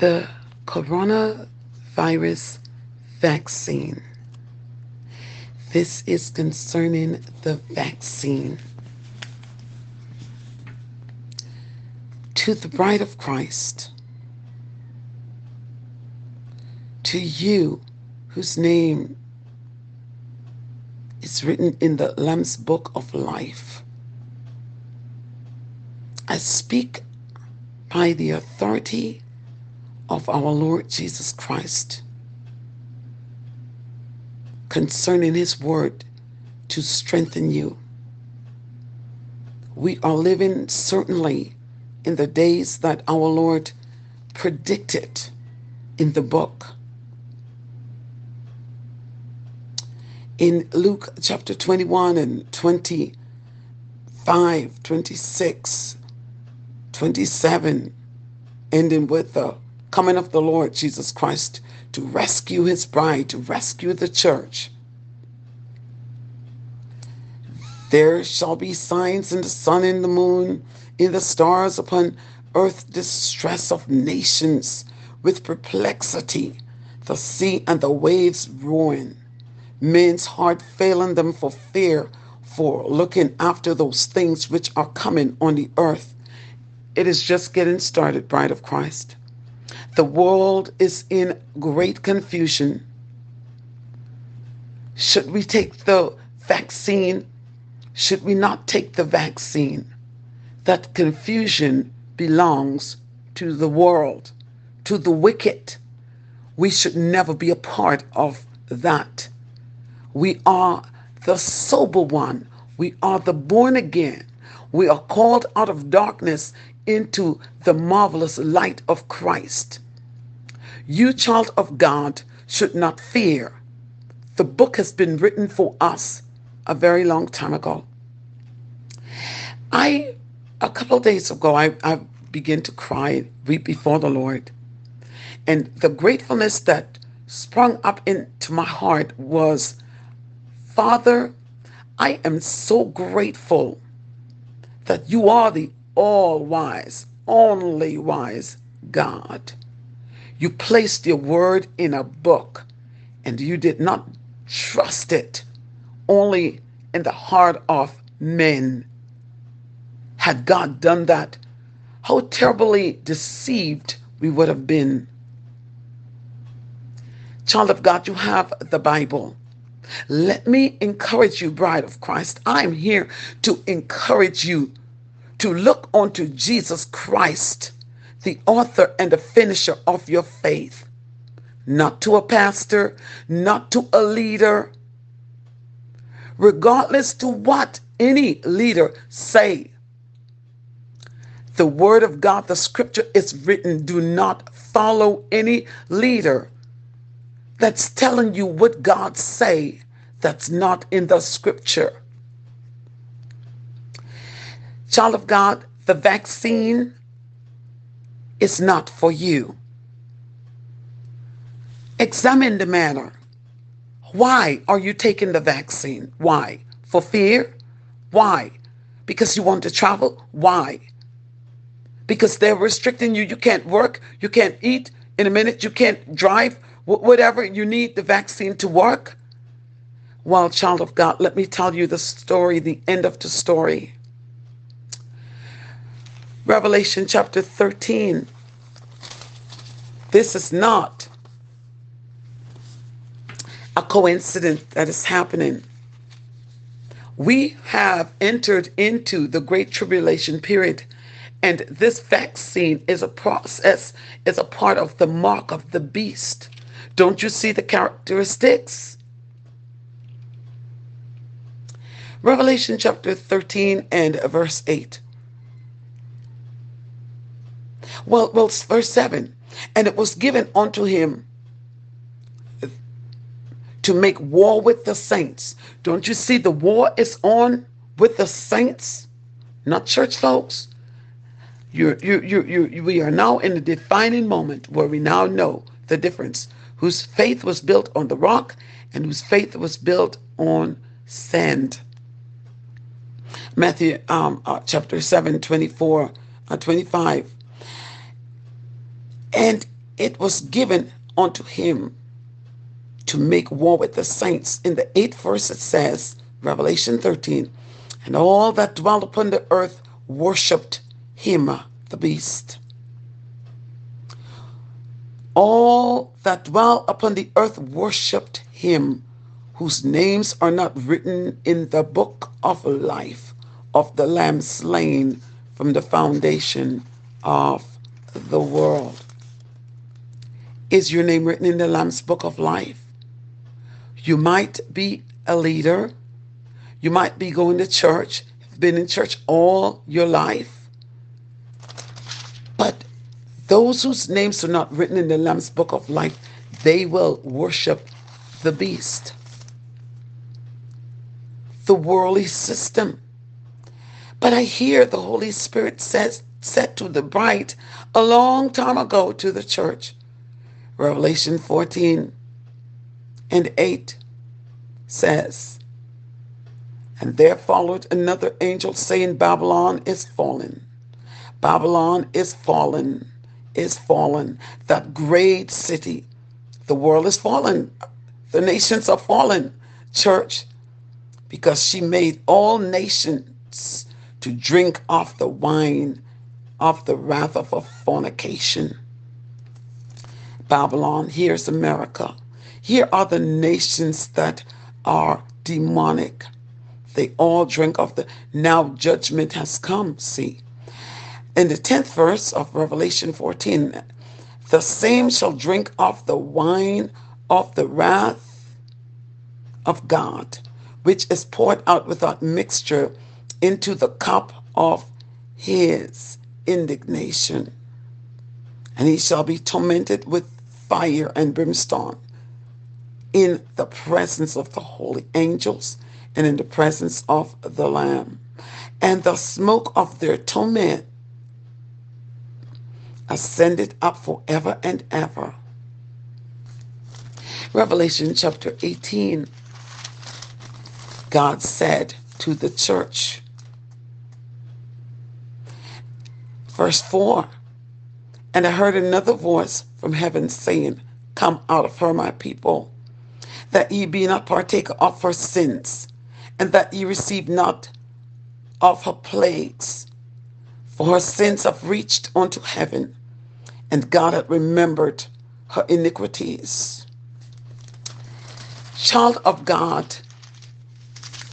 the coronavirus vaccine. This is concerning the vaccine. To the bride of Christ, to you whose name is written in the Lamb's Book of Life, I speak by the authority of our Lord Jesus Christ concerning his word to strengthen you. We are living certainly in the days that our Lord predicted in the book. In Luke chapter 21 and 25, 26, 27, ending with the coming of the Lord Jesus Christ to rescue his bride, to rescue the church. There shall be signs in the sun and the moon, in the stars upon earth, distress of nations with perplexity, the sea and the waves roaring, men's heart failing them for fear, for looking after those things which are coming on the earth. It is just getting started, bride of Christ. The world is in great confusion. Should we take the vaccine? Should we not take the vaccine? That confusion belongs to the world, to the wicked. We should never be a part of that. We are the sober one. We are the born again. We are called out of darkness into the marvelous light of Christ. You, child of God, should not fear. The book has been written for us a very long time ago. A couple of days ago, I began to cry, weep before the Lord. And the gratefulness that sprung up into my heart was, Father, I am so grateful that you are the all-wise, only wise God. You placed your word in a book, and you did not trust it only in the heart of men. Had God done that, how terribly deceived we would have been. Child of God, you have the Bible. Let me encourage you, bride of Christ. I'm here to encourage you to look unto Jesus Christ, the author and the finisher of your faith. Not to a pastor, not to a leader. Regardless to what any leader say, the word of God, the scripture is written. Do not follow any leader that's telling you what God say that's not in the scripture. Child of God, the vaccine is not for you. Examine the matter. Why are you taking the vaccine? Why? For fear? Why? Because you want to travel? Why? Because they're restricting you. You can't work. You can't eat. In a minute, you can't drive. Whatever you need the vaccine to work. Well, child of God, let me tell you the story, the end of the story. Revelation chapter 13. This is not a coincidence that is happening. We have entered into the Great Tribulation period. And this vaccine is a process, is a part of the mark of the beast. Don't you see the characteristics? Revelation chapter 13 and verse 8. Well, verse 7. And it was given unto him to make war with the saints. Don't you see the war is on with the saints? Not church folks. We are now in the defining moment where we now know the difference. Whose faith was built on the rock and whose faith was built on sand. Matthew chapter 7, 24, 25. And it was given unto him to make war with the saints. In the 8th verse it says, Revelation 13, and all that dwell upon the earth worshipped him, the beast. All that dwell upon the earth worshipped him, whose names are not written in the book of life of the Lamb slain from the foundation of the world. Is your name written in the Lamb's book of life? You might be a leader. You might be going to church, been in church all your life. But those whose names are not written in the Lamb's book of life, they will worship the beast, the worldly system. But I hear the Holy Spirit said to the bride a long time ago to the church, Revelation 14 and 8 says, and there followed another angel saying, Babylon is fallen. Babylon is fallen. That great city. The world is fallen. The nations are fallen, church, because she made all nations to drink off the wine of the wrath of her fornication. Babylon, here's America. Here are the nations that are demonic. They all drink of the, now judgment has come, see. In the 10th verse of Revelation 14, the same shall drink of the wine of the wrath of God, which is poured out without mixture into the cup of his indignation. And he shall be tormented with fire and brimstone in the presence of the holy angels and in the presence of the Lamb. And the smoke of their torment ascended up forever and ever. Revelation chapter 18, God said to the church, verse 4, and I heard another voice from heaven saying, come out of her, my people, that ye be not partaker of her sins, and that ye receive not of her plagues. For her sins have reached unto heaven, and God hath remembered her iniquities. Child of God,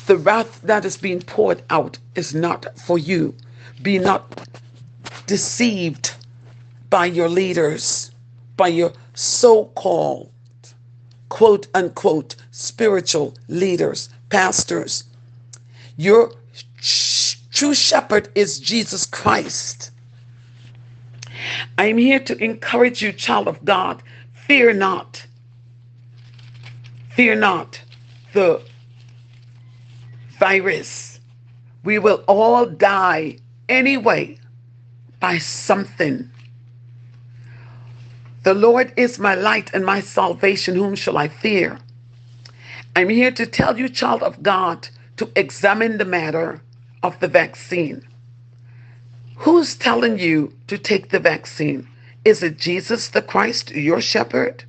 the wrath that is being poured out is not for you. Be not deceived by your leaders, by your so-called, quote unquote, spiritual leaders, pastors. Your true shepherd is Jesus Christ. I'm here to encourage you, child of God. Fear not. Fear not the virus. We will all die anyway by something. The Lord is my light and my salvation. Whom shall I fear? I'm here to tell you, child of God, to examine the matter of the vaccine. Who's telling you to take the vaccine? Is it Jesus the Christ, your shepherd?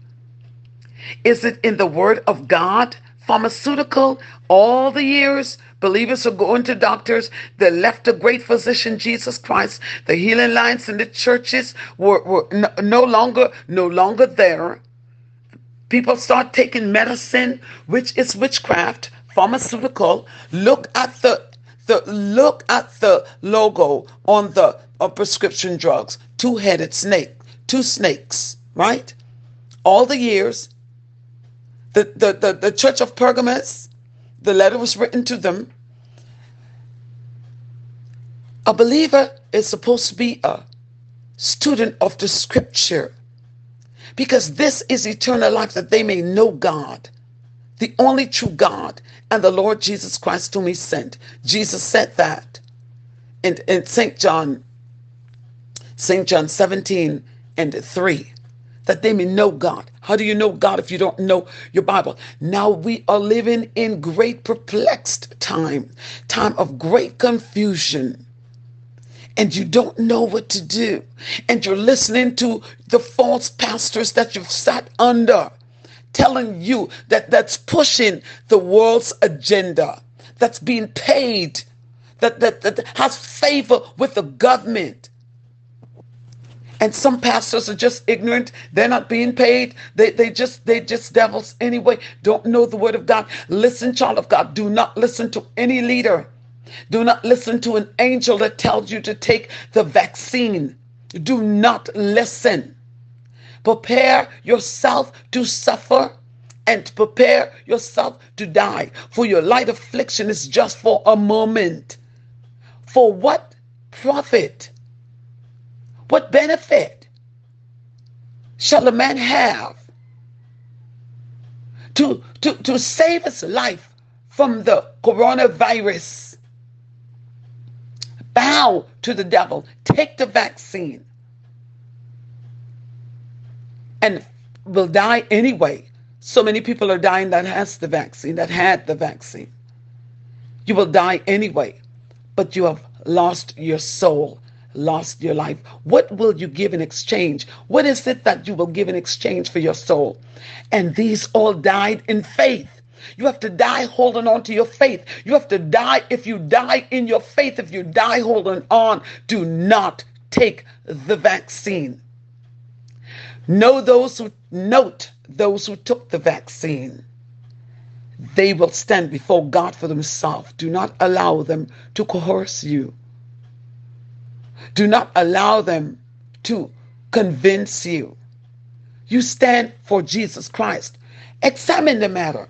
Is it in the Word of God? Pharmaceutical, all the years, believers are going to doctors. They left the great physician, Jesus Christ. The healing lines in the churches were no longer there. People start taking medicine, which is witchcraft, pharmaceutical. Look at the logo on the prescription drugs. Two-headed snake, two snakes, right? All the years. The church of Pergamos, the letter was written to them. A believer is supposed to be a student of the scripture, because this is eternal life, that they may know God, the only true God, and the Lord Jesus Christ whom he sent. Jesus said that in St. John 17 and 3. That they may know God. How do you know God if you don't know your Bible? Now we are living in great perplexed time of great confusion. and you don't know what to do, and you're listening to the false pastors that you've sat under, telling you that's pushing the world's agenda, that's being paid, that has favor with the government. And some pastors are just ignorant. They're not being paid. They just devils anyway. Don't know the word of God. Listen, child of God. Do not listen to any leader. Do not listen to an angel that tells you to take the vaccine. Do not listen. Prepare yourself to suffer and prepare yourself to die. For your light affliction is just for a moment. For what profit? What benefit shall a man have to save his life from the coronavirus? Bow to the devil. Take the vaccine. And will die anyway. So many people are dying that had the vaccine. You will die anyway. But you have lost your soul. Lost your life. What will you give in exchange? What is it that you will give in exchange for your soul? And these all died in faith. You have to die holding on to your faith. You have to die. If you die in your faith, if you die holding on, do not take the vaccine. Note those who took the vaccine. They will stand before God for themselves. Do not allow them to coerce you. Do not allow them to convince you. You stand for Jesus Christ. Examine the matter.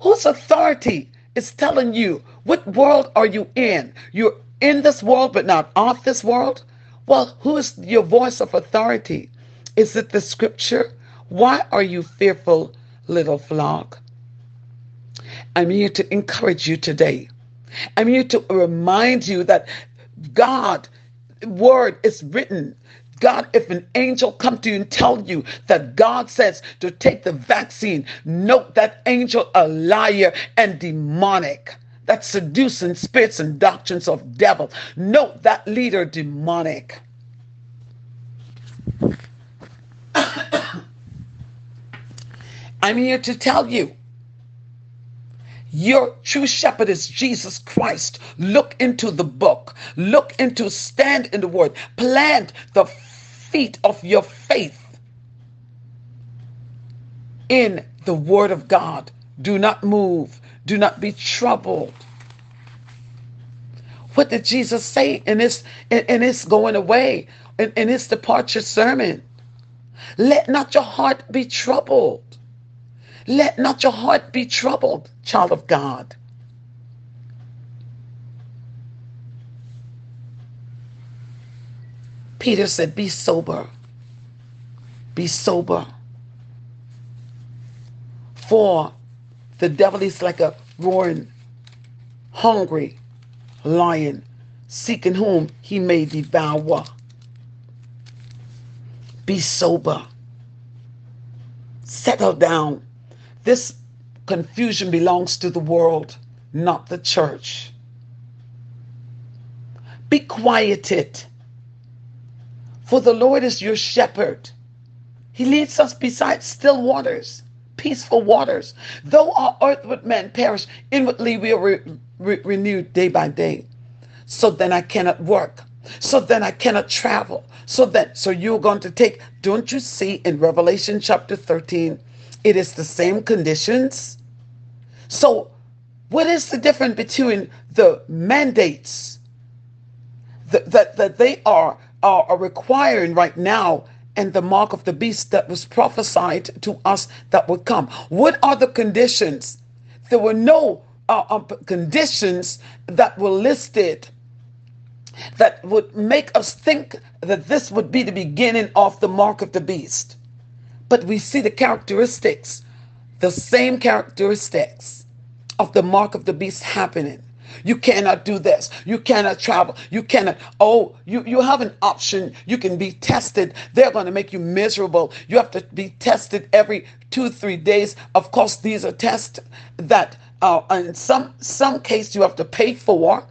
Whose authority is telling you? What world are you in? You're in this world, but not of this world? Well, who is your voice of authority? Is it the scripture? Why are you fearful, little flock? I'm here to encourage you today. I'm here to remind you that God word is written. God, if an angel come to you and tell you that God says to take the vaccine, note that angel a liar and demonic. That's seducing spirits and doctrines of devil. Note that leader demonic. I'm here to tell you, your true shepherd is Jesus Christ. Look into the book. Look into, stand in the word. Plant the feet of your faith in the word of God. Do not move. Do not be troubled. What did Jesus say in his going away, in his departure sermon? Let not your heart be troubled. Let not your heart be troubled, child of God. Peter said, be sober. Be sober. For the devil is like a roaring, hungry lion, seeking whom he may devour. Be sober. Settle down. This confusion belongs to the world, not the church. Be quieted, for the Lord is your shepherd. He leads us beside still waters, peaceful waters. Though our earthward man perish, inwardly we are renewed day by day. So then I cannot work. So then I cannot travel. So you're going to take, don't you see in Revelation chapter 13, it is the same conditions. So what is the difference between the mandates that they are requiring right now and the mark of the beast that was prophesied to us that would come? What are the conditions? There were no conditions that were listed that would make us think that this would be the beginning of the mark of the beast. But we see the characteristics, the same characteristics of the mark of the beast happening. You cannot do this. You cannot travel. You cannot. Oh, you have an option. You can be tested. They're going to make you miserable. You have to be tested every 2-3 days. Of course, these are tests that in some case you have to pay for.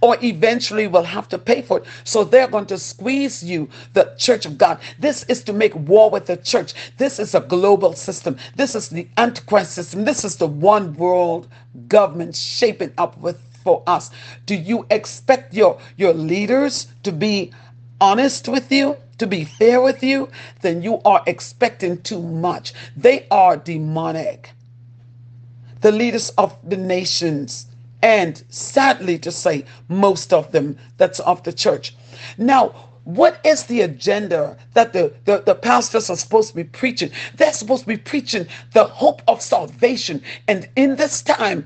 or eventually will have to pay for it. So they're going to squeeze you, the church of God. This is to make war with the church. This is a global system. This is the Antichrist system. This is the one world government shaping up with for us. Do you expect your leaders to be honest with you, to be fair with you? Then you are expecting too much. They are demonic. The leaders of the nations, and sadly to say, most of them that's of the church. Now, what is the agenda that the pastors are supposed to be preaching? They're supposed to be preaching the hope of salvation. And in this time,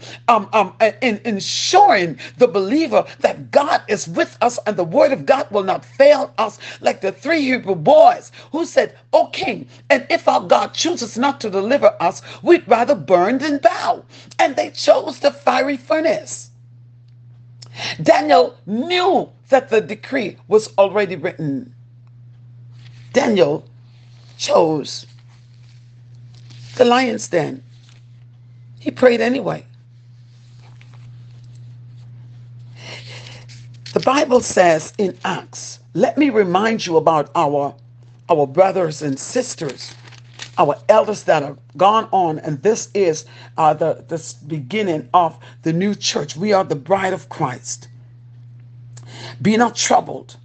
ensuring the believer that God is with us and the word of God will not fail us, like the three Hebrew boys who said, "O King, and if our God chooses not to deliver us, we'd rather burn than bow." And they chose the fiery furnace. Daniel knew that the decree was already written. Daniel chose the lion's den. He prayed anyway. The Bible says in Acts, let me remind you about our brothers and sisters, our elders that have gone on, and this is the beginning of the new church. We are the bride of Christ. Be not troubled.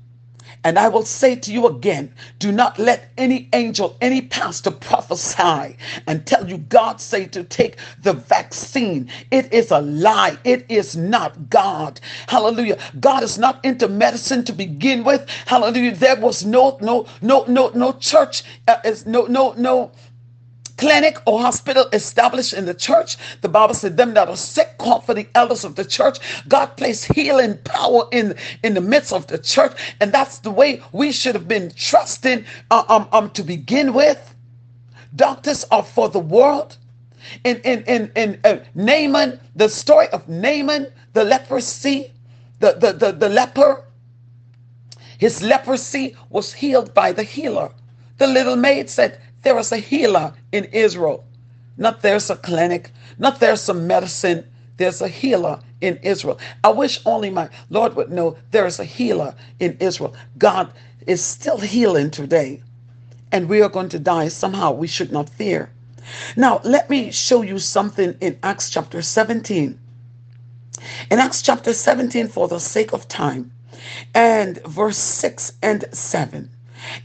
And I will say to you again, do not let any angel, any pastor prophesy and tell you God say to take the vaccine. It is a lie. It is not God. Hallelujah. God is not into medicine to begin with. Hallelujah. There was no church, no clinic or hospital established in the church. The Bible said, them that are sick, call for the elders of the church. God placed healing power in the midst of the church. And that's the way we should have been trusting to begin with. Doctors are for the world. In Naaman, the story of Naaman, the leprosy, the leper. His leprosy was healed by the healer. The little maid said, there is a healer in Israel. Not there's a clinic, not there's some medicine. There's a healer in Israel. I wish only my Lord would know there is a healer in Israel. God is still healing today. And we are going to die somehow. We should not fear. Now, let me show you something in Acts chapter 17. In Acts chapter 17, for the sake of time, and verse 6 and 7.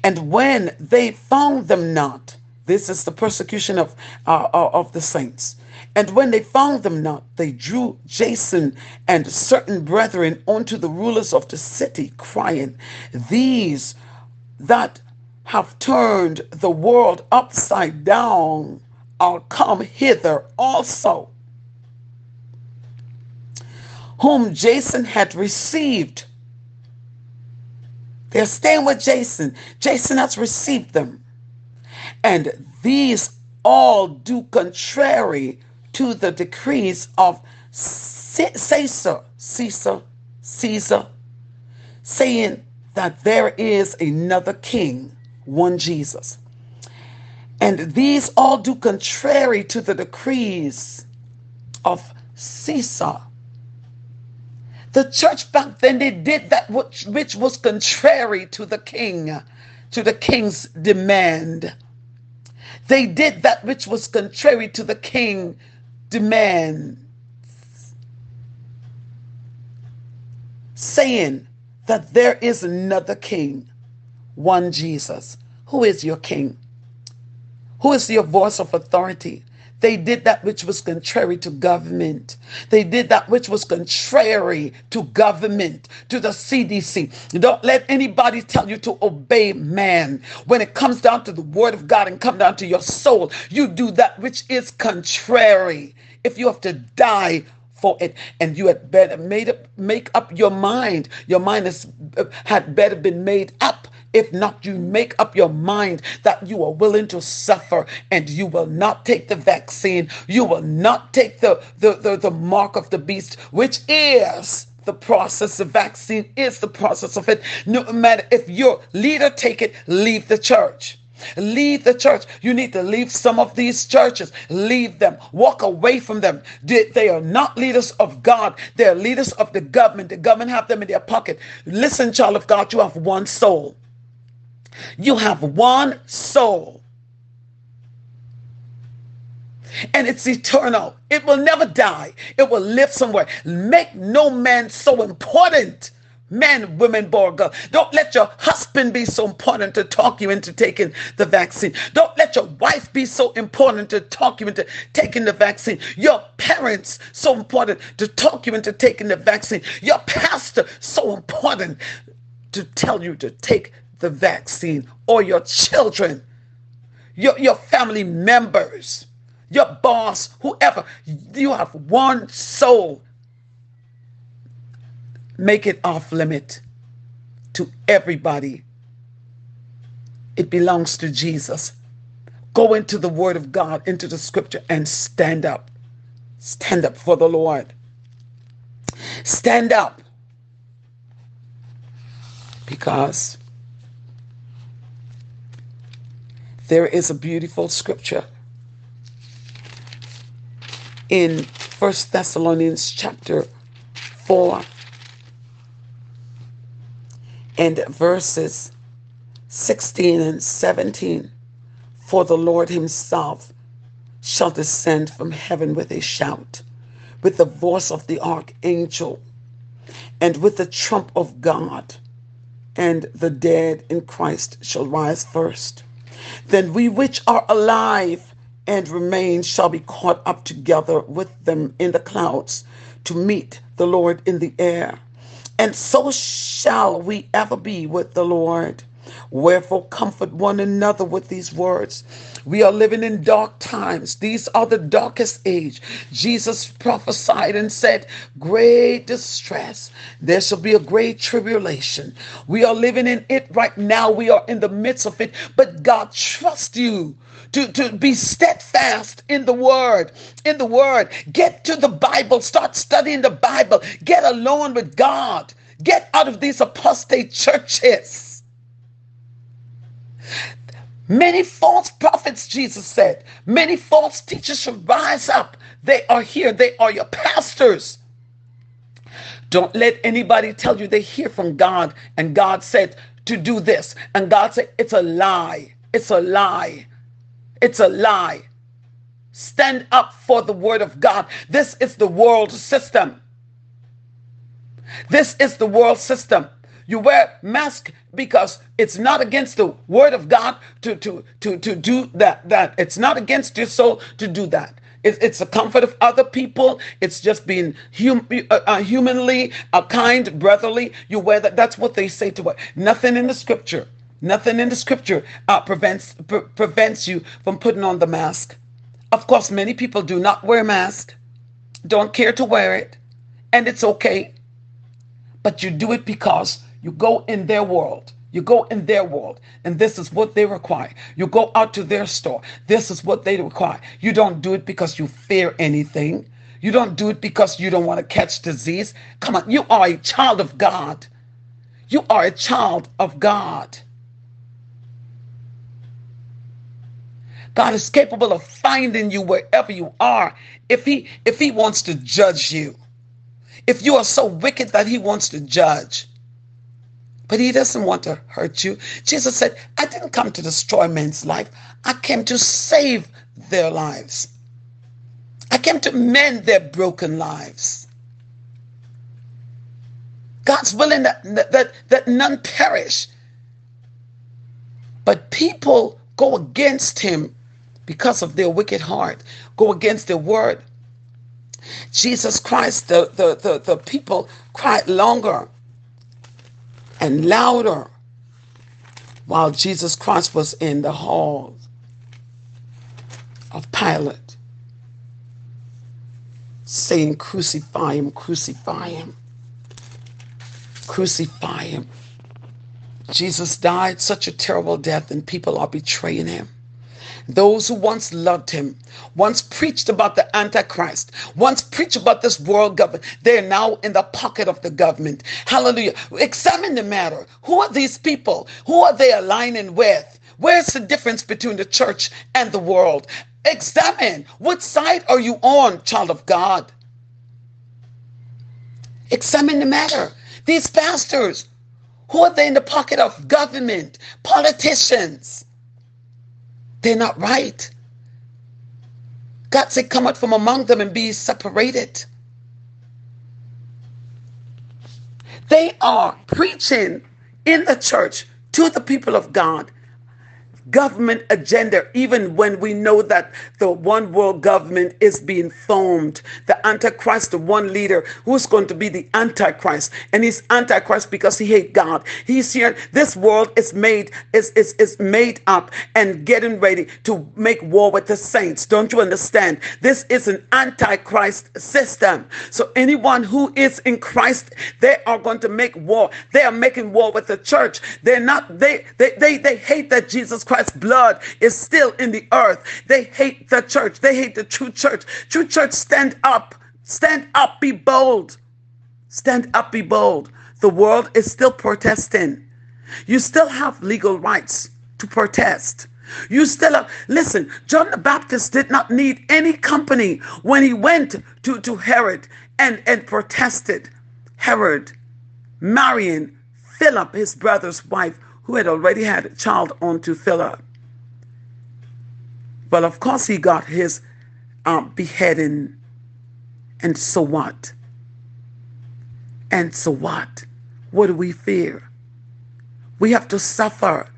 And when they found them not, this is the persecution of the saints. And when they found them not, they drew Jason and certain brethren unto the rulers of the city, crying, "These that have turned the world upside down are come hither also, whom Jason had received." They're staying with Jason. Jason has received them. And these all do contrary to the decrees of Caesar, saying that there is another king, one Jesus. And these all do contrary to the decrees of Caesar. The church back then, they did that which was contrary to the king, to the king's demand. They did that which was contrary to the king's demand, saying that there is another king, one Jesus. Who is your king? Who is your voice of authority? They did that which was contrary to government. They did that which was contrary to government, to the CDC. Don't let anybody tell you to obey man. When it comes down to the word of God and come down to your soul, you do that which is contrary. If you have to die for it, and you had better make up your mind. Your mind had better been made up. If not, you make up your mind that you are willing to suffer, and you will not take the vaccine. You will not take the mark of the beast, which is the process. The vaccine is the process of it. No matter if your leader take it, leave the church. Leave the church. You need to leave some of these churches. Leave them. Walk away from them. They are not leaders of God. They are leaders of the government. The government have them in their pocket. Listen, child of God, you have one soul. You have one soul. And it's eternal. It will never die. It will live somewhere. Make no man so important. Men, women, boy, girl. Don't let your husband be so important to talk you into taking the vaccine. Don't let your wife be so important to talk you into taking the vaccine. Your parents so important to talk you into taking the vaccine. Your pastor so important to tell you to take the vaccine. Or your children, your family members, your boss, whoever. You have one soul. Make it off limit to everybody. It belongs to Jesus. Go into the word of God, into the scripture, and stand up. Stand up for the Lord. Stand up. Because there is a beautiful scripture in 1 Thessalonians chapter 4. And verses 16 and 17, for the Lord himself shall descend from heaven with a shout, with the voice of the archangel, and with the trump of God, and the dead in Christ shall rise first. Then we which are alive and remain shall be caught up together with them in the clouds to meet the Lord in the air. And so shall we ever be with the Lord. Wherefore comfort one another with these words. We are living in dark times. These are the darkest age. Jesus prophesied and said, great distress. There shall be a great tribulation. We are living in it right now. We are in the midst of it. But God trusts you to be steadfast in the word. In the word. Get to the Bible. Start studying the Bible. Get alone with God. Get out of these apostate churches. Many false prophets, Jesus said. Many false teachers shall rise up. They are here. They are your pastors. Don't let anybody tell you they hear from God and God said to do this. And God said, it's a lie. It's a lie. It's a lie. Stand up for the word of God. This is the world system. This is the world system. You wear mask because it's not against the word of God to do that. It's not against your soul to do that. It's the comfort of other people. It's just being humanly, kind, brotherly. You wear that. That's what they say to us. Nothing in the scripture. Nothing in the scripture prevents you from putting on the mask. Of course, many people do not wear a mask, don't care to wear it, and it's okay. But you do it because you go in their world. You go in their world. And this is what they require. You go out to their store. This is what they require. You don't do it because you fear anything. You don't do it because you don't want to catch disease. Come on. You are a child of God. You are a child of God. God is capable of finding you wherever you are. If he wants to judge you. If you are so wicked that he wants to judge, but he doesn't want to hurt you. Jesus said, I didn't come to destroy men's life. I came to save their lives. I came to mend their broken lives. God's willing that none perish. But people go against him because of their wicked heart, go against the word. Jesus Christ, the people cried longer and louder while Jesus Christ was in the hall of Pilate, saying, crucify him, crucify him, crucify him. Jesus died such a terrible death and people are betraying him. Those who once loved him, once preached about the Antichrist, once preached about this world government, they're now in the pocket of the government. Hallelujah. Examine the matter. Who are these people? Who are they aligning with? Where's the difference between the church and the world? Examine. What side are you on, child of God? Examine the matter. These pastors, who are they in the pocket of? Government, politicians. They're not right. God said, come out from among them and be separated. They are preaching in the church to the people of God. Government agenda, even when we know that the one world government is being formed. The Antichrist, the one leader who's going to be the Antichrist. And he's Antichrist because he hates God. He's here. This world is made up and getting ready to make war with the saints. Don't you understand? This is an Antichrist system. So anyone who is in Christ, they are going to make war. They are making war with the church. They're not, they hate that Jesus Christ. Christ's blood is still in the earth. They hate the church. They hate the true church. True church, stand up. Stand up, be bold. Stand up, be bold. The world is still protesting. You still have legal rights to protest. You still have, listen, John the Baptist did not need any company when he went to Herod and protested. Herod marrying Philip, his brother's wife, who had already had a child unto Philip. Well, of course he got his beheading. And so what? And so what? What do we fear? We have to suffer.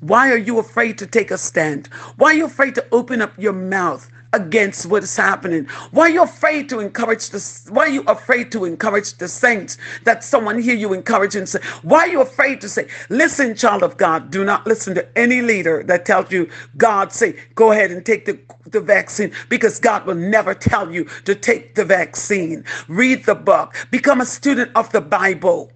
Why are you afraid to take a stand? Why are you afraid to open up your mouth against what is happening? Why are you afraid to encourage the? Why are you afraid to encourage the saints? That someone hear you encouraging. Why are you afraid to say, "Listen, child of God, do not listen to any leader that tells you God say go ahead and take the vaccine," because God will never tell you to take the vaccine. Read the book. Become a student of the Bible.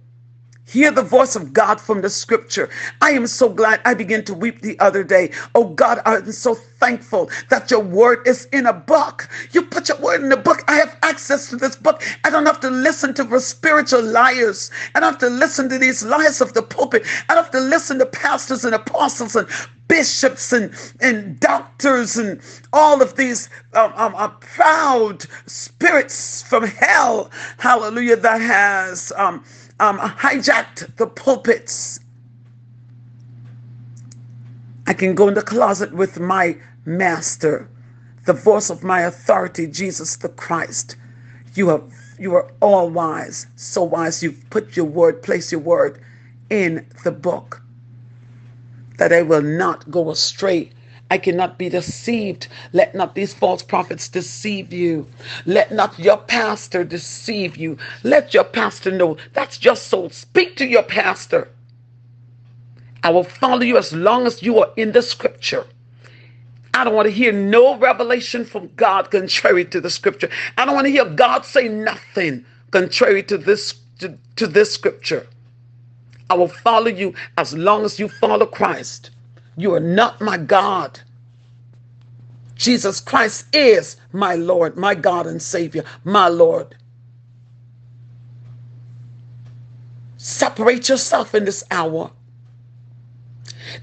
Hear the voice of God from the scripture. I am so glad. I began to weep the other day. Oh God, I'm so thankful that your word is in a book. You put your word in the book. I have access to this book. I don't have to listen to spiritual liars. I don't have to listen to these liars of the pulpit. I don't have to listen to pastors and apostles and bishops and doctors and all of these proud spirits from hell. Hallelujah. That has hijacked the pulpits. I can go in the closet with my master, the voice of my authority, Jesus the Christ. You are all wise, so wise. You've put your word, place your word in the book, that I will not go astray. I cannot be deceived. Let not these false prophets deceive you. Let not your pastor deceive you. Let your pastor know. That's your soul. Speak to your pastor. I will follow you as long as you are in the scripture. I don't want to hear no revelation from God contrary to the scripture. I don't want to hear God say nothing contrary to this scripture. I will follow you as long as you follow Christ. You are not my God. Jesus Christ is my Lord, my God and Savior, my Lord. Separate yourself in this hour.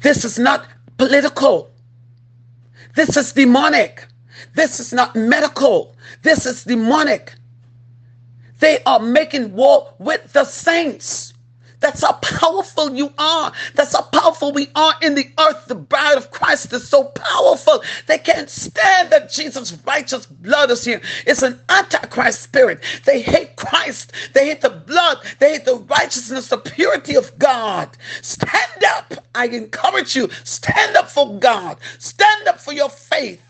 This is not political. This is demonic. This is not medical. This is demonic. They are making war with the saints. That's how powerful you are. That's how powerful we are in the earth. The bride of Christ is so powerful. They can't stand that Jesus' righteous blood is here. It's an antichrist spirit. They hate Christ. They hate the blood. They hate the righteousness, the purity of God. Stand up. I encourage you. Stand up for God. Stand up for your faith.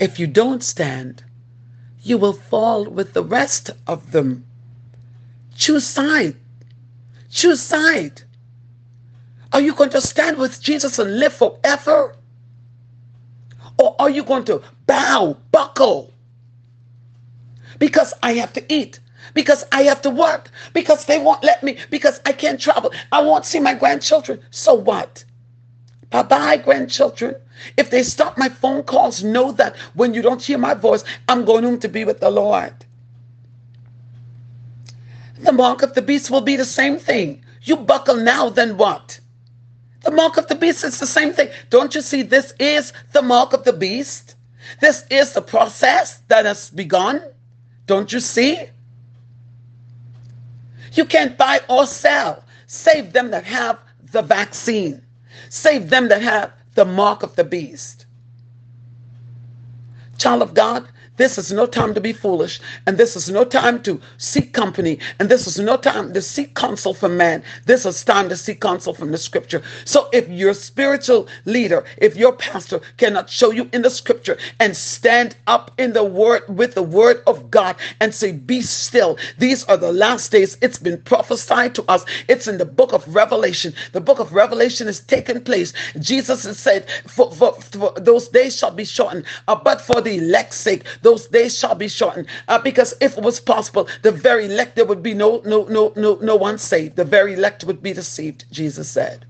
If you don't stand, you will fall with the rest of them. Choose side. Choose side. Are you going to stand with Jesus and live forever? Or are you going to bow, buckle? Because I have to eat. Because I have to work. Because they won't let me. Because I can't travel. I won't see my grandchildren. So what? Bye-bye, grandchildren. If they stop my phone calls, know that when you don't hear my voice, I'm going home to be with the Lord. The mark of the beast will be the same thing. You buckle now, then what? The mark of the beast is the same thing. Don't you see, this is the mark of the beast? This is the process that has begun. Don't you see? You can't buy or sell. Save them that have the vaccine. Save them that have the mark of the beast. Child of God, this is no time to be foolish, and this is no time to seek company, and this is no time to seek counsel from man. This is time to seek counsel from the scripture. So if your spiritual leader, if your pastor cannot show you in the scripture and stand up in the word with the word of God and say, be still, these are the last days. It's been prophesied to us. It's in the book of Revelation. The book of Revelation is taking place. Jesus has said, for those days shall be shortened, but for the elect's sake, those days shall be shortened, because if it was possible, the very elect, there would be no one saved. The very elect would be deceived, Jesus said.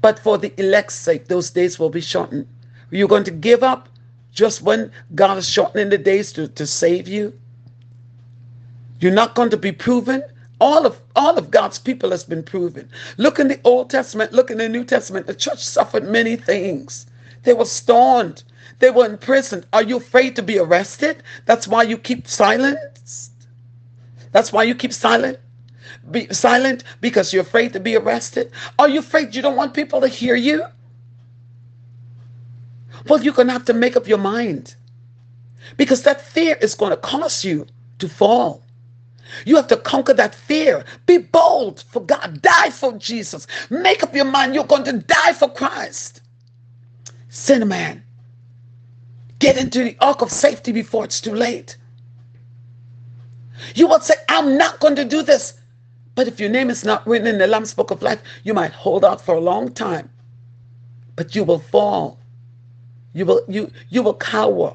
But for the elect's sake, those days will be shortened. Are you going to give up just when God is shortening the days to save you? You're not going to be proven. All of God's people has been proven. Look in the Old Testament, look in the New Testament. The church suffered many things. They were stoned. They were imprisoned. Are you afraid to be arrested? That's why you keep silent. That's why you keep silent. Be silent because you're afraid to be arrested. Are you afraid you don't want people to hear you? Well, you're going to have to make up your mind, because that fear is going to cause you to fall. You have to conquer that fear. Be bold for God. Die for Jesus. Make up your mind. You're going to die for Christ. Sinner man, get into the ark of safety before it's too late. You will say, I'm not going to do this. But if your name is not written in the Lamb's Book of Life, you might hold out for a long time. But you will fall. You will cower.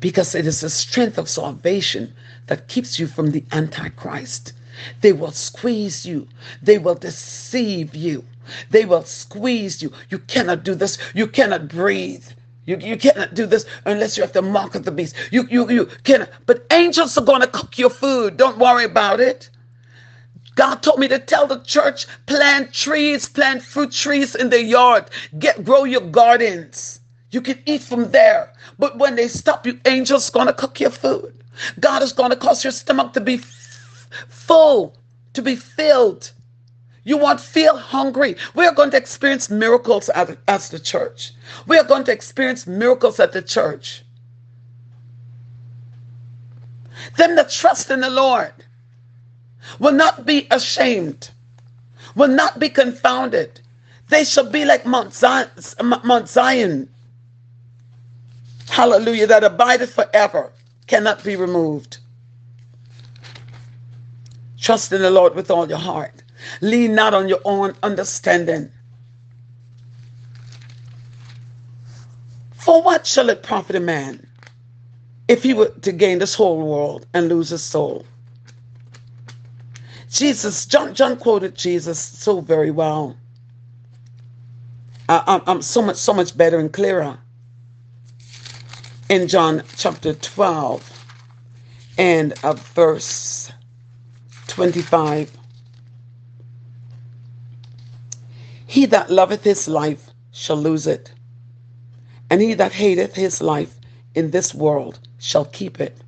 Because it is the strength of salvation that keeps you from the Antichrist. They will squeeze you. They will deceive you. They will squeeze you. You cannot do this. You cannot breathe. You cannot do this unless you have the mark of the beast. You cannot. But angels are going to cook your food. Don't worry about it. God told me to tell the church, plant trees, plant fruit trees in their yard. Grow your gardens. You can eat from there. But when they stop you, angels are going to cook your food. God is going to cause your stomach to be full, to be filled. You won't feel hungry. We are going to experience miracles as the church. We are going to experience miracles at the church. Them that trust in the Lord will not be ashamed, will not be confounded. They shall be like Mount Zion. Hallelujah, that abideth forever, cannot be removed. Trust in the Lord with all your heart. Lean not on your own understanding. For what shall it profit a man if he were to gain this whole world and lose his soul? John quoted Jesus so very well. I'm so much better and clearer. In John chapter 12 and verse 25. He that loveth his life shall lose it, and he that hateth his life in this world shall keep it,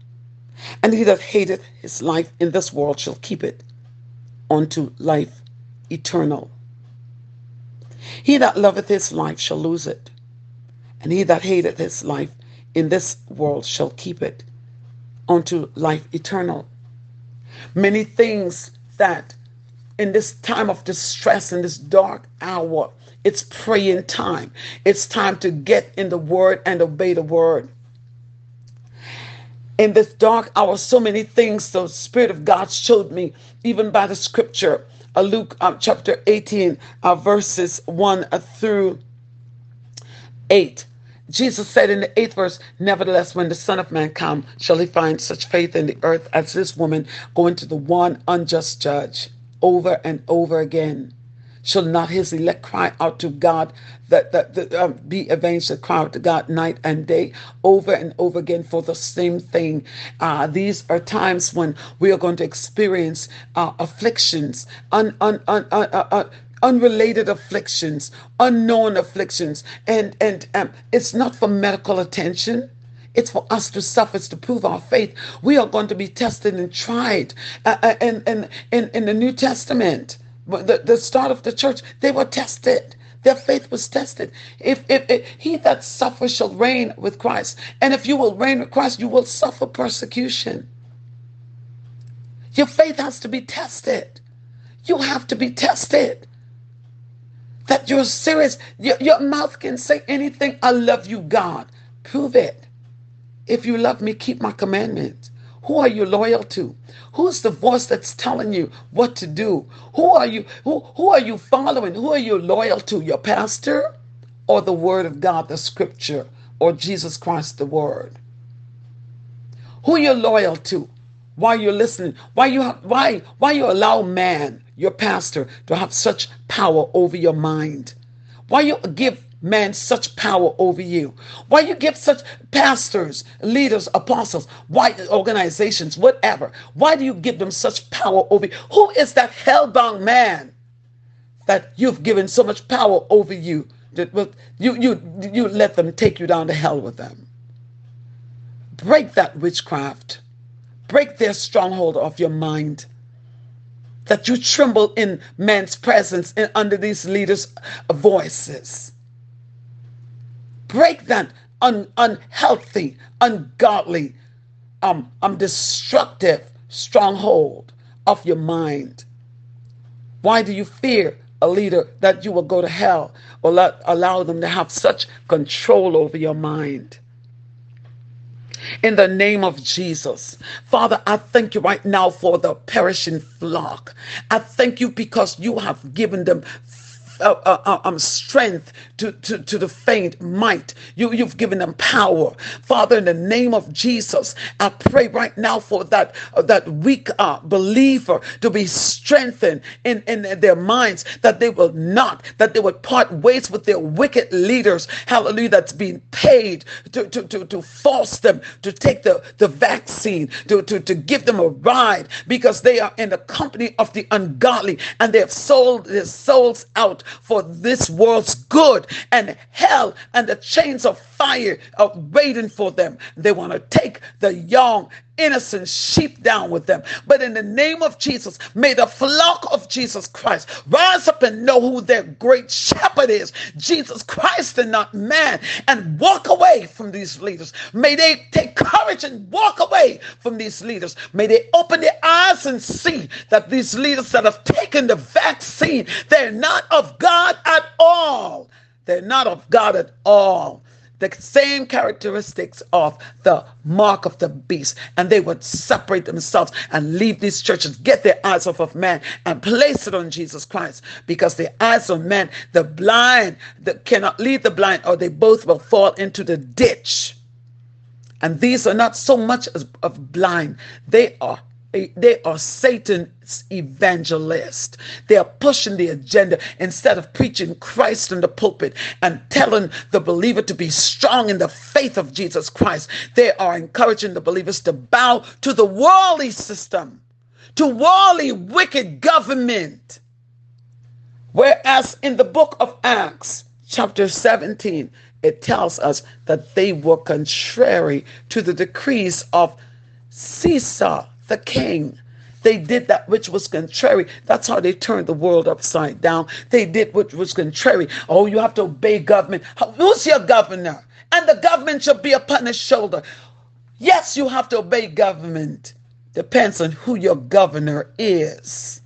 and he that hateth his life in this world shall keep it unto life eternal. He that loveth his life shall lose it, and he that hateth his life in this world shall keep it unto life eternal. Many things that in this time of distress, in this dark hour, it's praying time. It's time to get in the word and obey the word. In this dark hour, so many things the Spirit of God showed me, even by the scripture. Luke chapter 18, verses 1 through 8. Jesus said in the 8th verse, nevertheless, when the Son of Man come, shall he find such faith in the earth as this woman, going to the one unjust judge? Over and over again. Shall not his elect cry out to God, be avenged that cry out to God night and day, over and over again for the same thing? These are times when we are going to experience afflictions, unrelated afflictions, unknown afflictions, and it's not for medical attention. It's for us to suffer, it's to prove our faith. We are going to be tested and tried. In the New Testament, the start of the church, they were tested. Their faith was tested. If he that suffers shall reign with Christ, and if you will reign with Christ, you will suffer persecution. Your faith has to be tested. You have to be tested. That you're serious. Your mouth can say anything. I love you, God. Prove it. If you love me, keep my commandments. Who are you loyal to? Who's the voice that's telling you what to do? Who are you? Who are you following? Who are you loyal to? Your pastor, or the Word of God, the Scripture, or Jesus Christ, the Word? Who you're loyal to? Why you're listening? Why you allow man, your pastor, to have such power over your mind? Why you give man such power over you? Why you give such pastors, leaders, apostles, white organizations, whatever? Why do you give them such power over you? Who is that hell-bound man that you've given so much power over you that you let them take you down to hell with them? Break that witchcraft. Break their stronghold of your mind, that you tremble in man's presence and under these leaders' voices. Break that unhealthy, ungodly, destructive stronghold of your mind. Why do you fear a leader that you will go to hell, or allow them to have such control over your mind? In the name of Jesus, Father, I thank you right now for the perishing flock. I thank you because you have given them strength to the faint, might. You've given them power. Father, in the name of Jesus, I pray right now for that weak believer to be strengthened in their minds, that they would part ways with their wicked leaders, hallelujah, that's being paid to force them to take the vaccine, to give them a ride, because they are in the company of the ungodly, and they have sold their souls out for this world's good, and hell and the chains of fire are waiting for them. They want to take the young, innocent sheep down with them. But in the name of Jesus, may the flock of Jesus Christ rise up and know who their great shepherd is, Jesus Christ, and not man, and walk away from these leaders. May they take courage and walk away from these leaders. May they open their eyes and see that these leaders that have taken the vaccine, they're not of God at all. They're not of God at all. The same characteristics of the mark of the beast, and they would separate themselves and leave these churches, get their eyes off of man and place it on Jesus Christ, because the eyes on man, the blind that cannot lead the blind, or they both will fall into the ditch. And these are not so much of blind, they are Satan's evangelists. They are pushing the agenda instead of preaching Christ in the pulpit and telling the believer to be strong in the faith of Jesus Christ. They are encouraging the believers to bow to the worldly system, to worldly wicked government. Whereas in the book of Acts, chapter 17, it tells us that they were contrary to the decrees of Caesar the king. They did that which was contrary. That's how they turned the world upside down. They did what was contrary. Oh, you have to obey government. Who's your governor? And the government should be upon his shoulder. Yes, you have to obey government. Depends on who your governor is.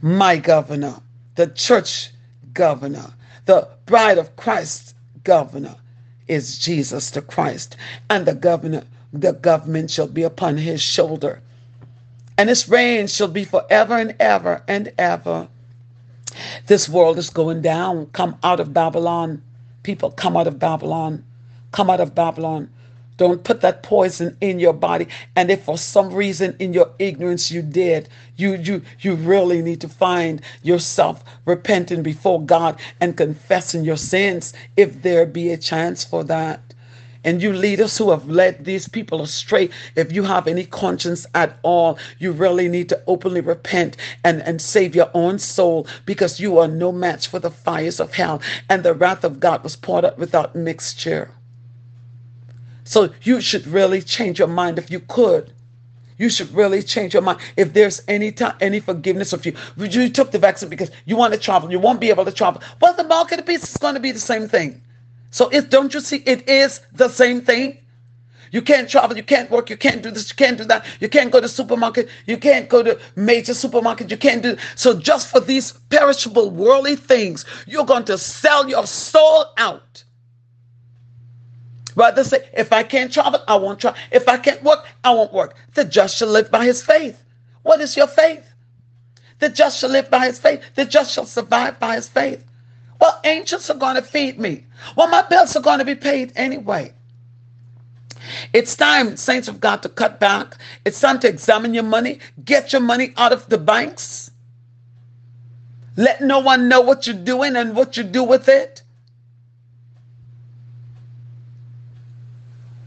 My governor, the church governor, the bride of Christ governor is Jesus the Christ. And the government shall be upon his shoulder, and his reign shall be forever and ever and ever. This world is going down. Come out of Babylon. People, come out of Babylon. Come out of Babylon. Don't put that poison in your body. And if for some reason in your ignorance you did, you really need to find yourself repenting before God and confessing your sins if there be a chance for that. And you leaders who have led these people astray, if you have any conscience at all, you really need to openly repent and save your own soul, because you are no match for the fires of hell. And the wrath of God was poured out without mixture. So you should really change your mind if you could. You should really change your mind. If there's any forgiveness of you, you took the vaccine because you want to travel. You won't be able to travel. Well, the bulk of the piece is going to be the same thing. So don't you see it is the same thing? You can't travel, you can't work, you can't do this, you can't do that, you can't go to supermarket, you can't go to major supermarket, you can't do... So just for these perishable worldly things, you're going to sell your soul out. Rather say, if I can't travel, I won't travel. If I can't work, I won't work. The just shall live by his faith. What is your faith? The just shall live by his faith. The just shall survive by his faith. Well, angels are going to feed me. Well, my bills are going to be paid anyway. It's time, saints of God, to cut back. It's time to examine your money. Get your money out of the banks. Let no one know what you're doing and what you do with it.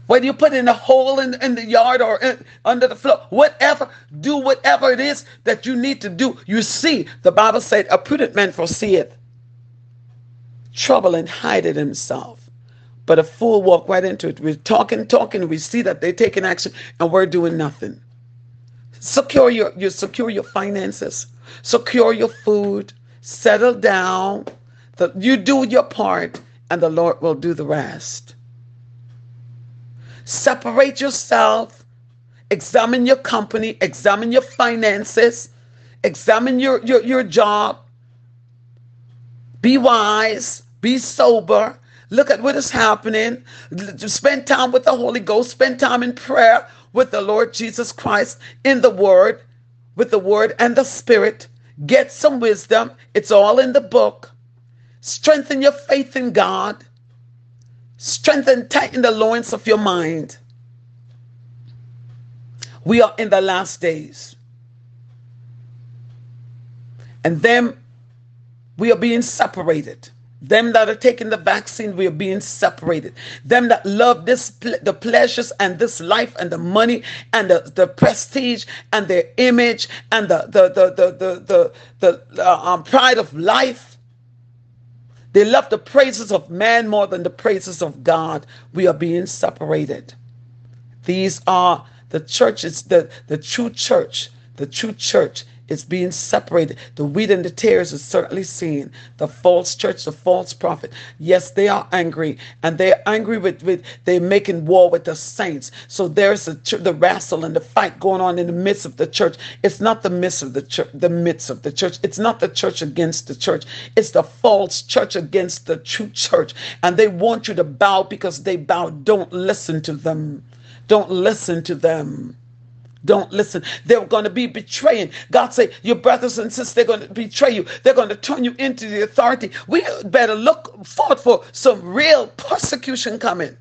Whether you put in a hole in the yard or under the floor, whatever, do whatever it is that you need to do. You see, the Bible said, a prudent man foreseeth trouble and hideth himself, but a fool walk right into it. We're talking, we see that they're taking action and we're doing nothing. Secure your finances, secure your food, settle down. You do your part and the Lord will do the rest. Separate yourself, examine your company, examine your finances, examine your job. Be wise, be sober, look at what is happening, spend time with the Holy Ghost, spend time in prayer with the Lord Jesus Christ, in the Word, with the Word and the Spirit. Get some wisdom, it's all in the book. Strengthen your faith in God, strengthen, tighten the loins of your mind. We are in the last days. And then we are being separated. Them that are taking the vaccine, we are being separated. Them that love the pleasures and this life and the money and the prestige and their image and the pride of life. They love the praises of man more than the praises of God. We are being separated. These are the churches, the true church. The true church is being separated. The wheat and the tares is certainly seen. The false church, the false prophet. Yes, they are angry. And they're angry with they're making war with the saints. So there's the wrestle and the fight going on in the midst of the church. It's not the midst of the church. It's not the church against the church. It's the false church against the true church. And they want you to bow because they bow. Don't listen to them. Don't listen to them. Don't listen. They're going to be betraying. God say, your brothers and sisters, they're going to betray you. They're going to turn you into the authority. We better look forward for some real persecution coming.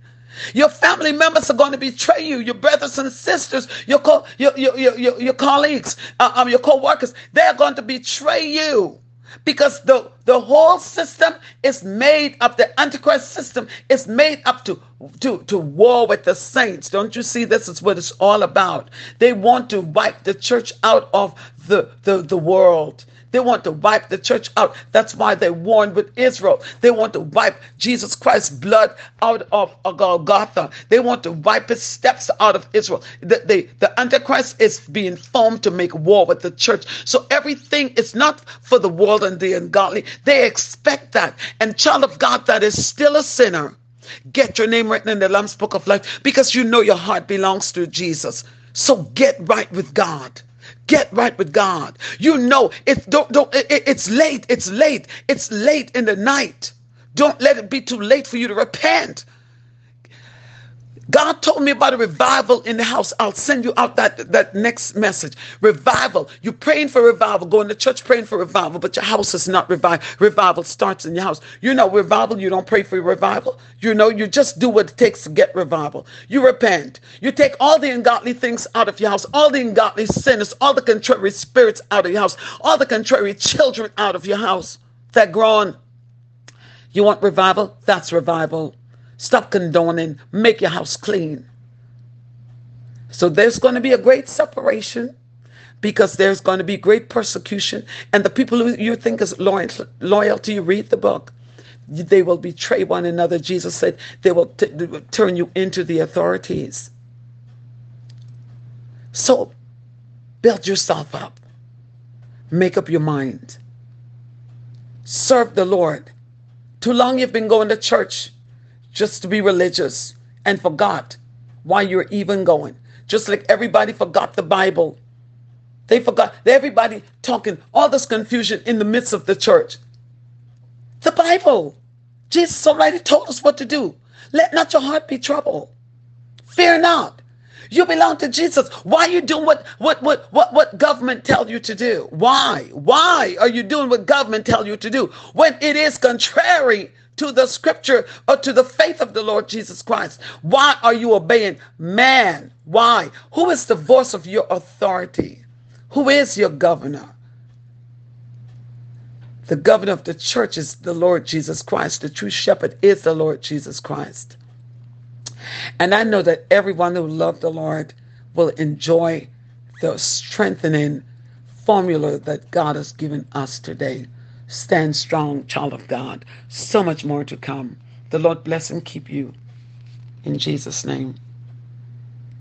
Your family members are going to betray you. Your brothers and sisters, your colleagues, your co-workers, they're going to betray you. Because the whole system is made up, the Antichrist system is made up to war with the saints. Don't you see? This is what it's all about. They want to wipe the church out of the world. They want to wipe the church out. That's why they warned with Israel. They want to wipe Jesus Christ's blood out of Golgotha. They want to wipe his steps out of Israel. The Antichrist is being formed to make war with the church. So everything is not for the world and the ungodly. They expect that. And child of God that is still a sinner, get your name written in the Lamb's Book of Life, because you know your heart belongs to Jesus. So get right with God. Get right with God. You know it's late in the night. Don't let it be too late for you to repent. God told me about a revival in the house. I'll send you out that next message. Revival. You're praying for revival, going to church praying for revival, but your house is not revived. Revival starts in your house. You know, revival, you don't pray for revival. You know, you just do what it takes to get revival. You repent. You take all the ungodly things out of your house, all the ungodly sinners, all the contrary spirits out of your house, all the contrary children out of your house. They're grown. You want revival? That's revival. Stop condoning. Make your house clean. So there's going to be a great separation because there's going to be great persecution. And the people who you think is loyal to you, read the book. They will betray one another. Jesus said they will turn you into the authorities. So build yourself up. Make up your mind. Serve the Lord. Too long you've been going to church just to be religious and forgot why you're even going. Just like everybody forgot the Bible. They forgot. Everybody talking all this confusion in the midst of the church. The Bible. Jesus already told us what to do. Let not your heart be troubled. Fear not. You belong to Jesus. Why are you doing what government tell you to do? Why are you doing what government tell you to do when it is contrary to the scripture or to the faith of the Lord Jesus Christ? Why are you obeying man? Why? Who is the voice of your authority? Who is your governor? The governor of the church is the Lord Jesus Christ. The true shepherd is the Lord Jesus Christ. And I know that everyone who loves the Lord will enjoy the strengthening formula that God has given us today. Stand strong, child of God. So much more to come. The Lord bless and keep you. In Jesus' name.